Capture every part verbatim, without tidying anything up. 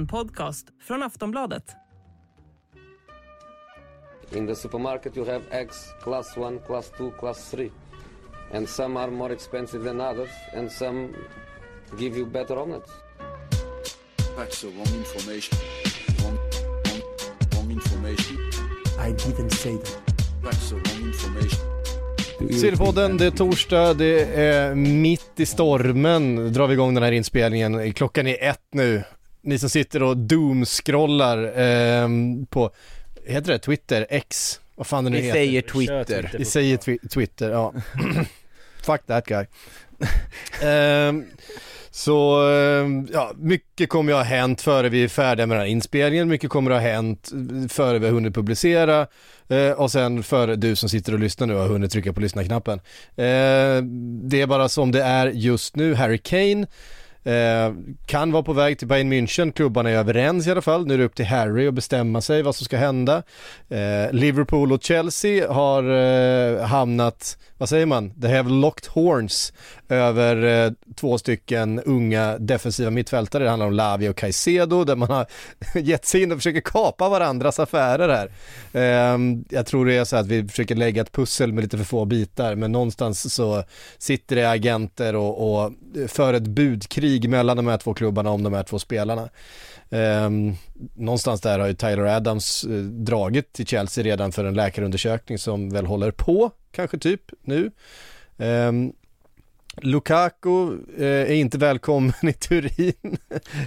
En podcast från Aftonbladet. In the supermarket you have eggs class one, class two, class three. And some are more expensive than others and some give you better omelets. That's the wrong information. Wrong, wrong, wrong information. I didn't say that. That's the wrong information. Sillypodden, det är torsdag, det är mitt i stormen, drar vi igång den här inspelningen. Klockan är ett nu. Ni som sitter och doomscrollar eh, på, heter det Twitter, X, vad fan det nu heter. Vi säger Twitter. Vi säger twi- Twitter, ja. Fuck that guy. eh, så, eh, ja, mycket kommer att ha hänt före vi är färdiga med den här inspelningen. Mycket kommer att ha hänt före vi har hunnit publicera. Eh, och sen före du som sitter och lyssnar nu har hunnit trycka på lyssna-knappen. Eh, det är bara som det är just nu. Harry Kane Eh, kan vara på väg till Bayern München. Klubbarna är överens i alla fall. Nu är det upp till Harry att bestämma sig vad som ska hända. eh, Liverpool och Chelsea har eh, hamnat, vad säger man, they have locked horns över eh, två stycken unga defensiva mittfältare. Det handlar om Lavia och Caicedo, där man har gett sig in och försöker kapa varandras affärer här. eh, jag tror det är så att vi försöker lägga ett pussel med lite för få bitar, men någonstans så sitter det agenter och, och för ett budkrig mellan de här två klubbarna om de här två spelarna. Ehm, någonstans där har ju Tyler Adams eh, dragit till Chelsea redan för en läkarundersökning som väl håller på, kanske typ nu. Ehm, Lukaku eh, är inte välkommen i Turin.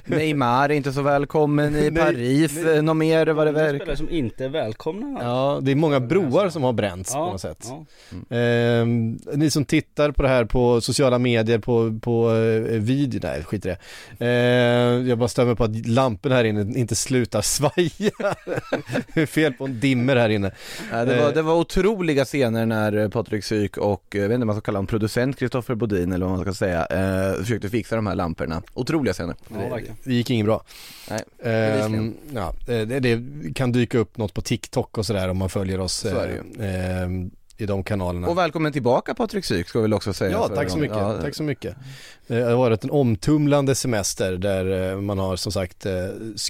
Neymar är inte så välkommen i Paris. Nej, nej. Någon mer vad det verkar. Spelare som inte är välkomna. Ja, det är många broar som har bränts, ja, på något sätt. Ja. Mm. Eh, ni som tittar på det här på sociala medier, på, på eh, video, nej, skit i det. Eh, jag bara stämmer på att lampen här inne inte slutar svaja. Det är fel på en dimmer här inne. Ja, det, var, det var otroliga scener när Patrik Syk och, jag vet inte om man ska kalla honom, producent Kristoffer Bodin, eller vad man ska säga, eh, försökte fixa de här lamporna. Otroliga scener. Ja, det, det gick inget bra. Nej, eh, ja, det, det kan dyka upp något på TikTok och sådär om man följer oss eh, eh, i de kanalerna. Och välkommen tillbaka Patrik Syk, ska vi väl också säga. Ja, tack så, mycket, ja. tack så mycket. Det har varit en omtumlande semester där man har som sagt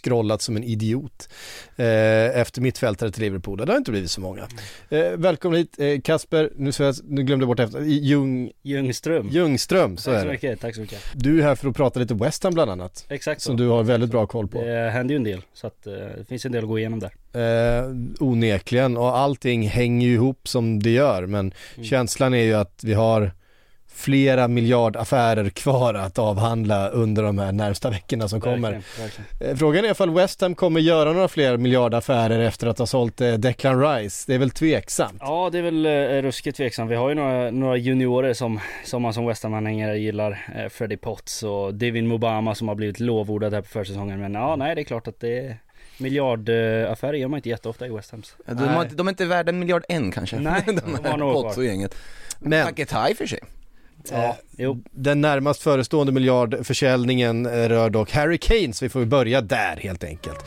scrollat som en idiot eh, efter mittfältare till Liverpool. Det har inte blivit så många. Eh, välkommen hit eh, Kasper, nu, jag, nu glömde jag bort efter, Ljung... Ljungström. Ljungström så tack, så mycket, tack så mycket. Du är här för att prata lite West Ham bland annat. Exakt. Som du har väldigt bra koll på. Det händer ju en del, så att, det finns en del att gå igenom där. Eh, onekligen, och allting hänger ju ihop som det gör, men mm. känslan är ju att vi har flera miljardaffärer kvar att avhandla under de här närmsta veckorna som verkligen, kommer. Verkligen. Frågan är om West Ham kommer göra några fler miljardaffärer efter att ha sålt Declan Rice. Det är väl tveksamt? Ja, det är väl ruskigt tveksamt. Vi har ju några, några juniorer som, som man som West Ham-anhängare gillar. Freddy Potts och Divin Mubama som har blivit lovordad här på försäsongen. Men ja, nej, det är klart att det är miljardaffärer gör man inte jätteofta i West Ham. De, har, de är inte värda en miljard än kanske. Nej, de har något kvar. Men packet high för sig. Ja, den närmast förestående miljardförsäljningen rör dock Harry Kane, så vi får börja där helt enkelt.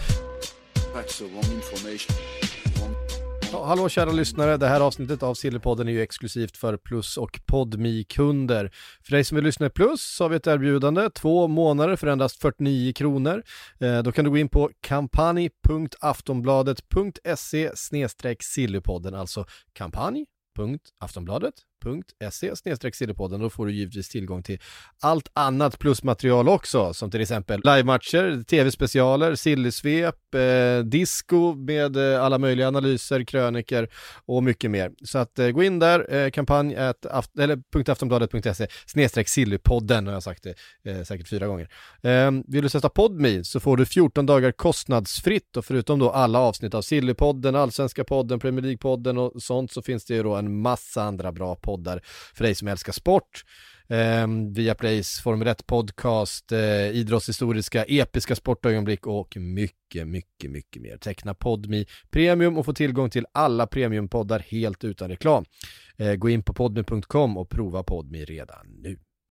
Ja, hallå kära lyssnare, det här avsnittet av Sillypodden är ju exklusivt för Plus och Podmi-kunder. För dig som vill lyssna i Plus så har vi ett erbjudande, två månader för endast fyrtionio kronor. Eh, då kan du gå in på kampanj punkt aftonbladet punkt se snedstreck sillypodden, alltså kampanj. aftonbladet punkt se snedstreck sillypodden. Då får du givetvis tillgång till allt annat plusmaterial också, som till exempel livematcher, tv-specialer, sillysvep, eh, disco med eh, alla möjliga analyser, kröniker och mycket mer. Så att eh, gå in där, eh, kampanj aft- eller .aftonbladet punkt se snedstreck sillypodden, har jag sagt det eh, säkert fyra gånger. Eh, vill du sätta Podmi så får du fjorton dagar kostnadsfritt, och förutom då alla avsnitt av Sillypodden, Allsvenska podden, Premier League podden och sånt, så finns det ju då en massa andra bra poddar för dig som älskar sport. Eh, via Playz, Formel ett podcast, eh, idrottshistoriska, episka sportögonblick och mycket, mycket, mycket mer. Teckna Podmi Premium och få tillgång till alla premiumpoddar helt utan reklam. Eh, gå in på podmi punkt com och prova Podmi redan nu.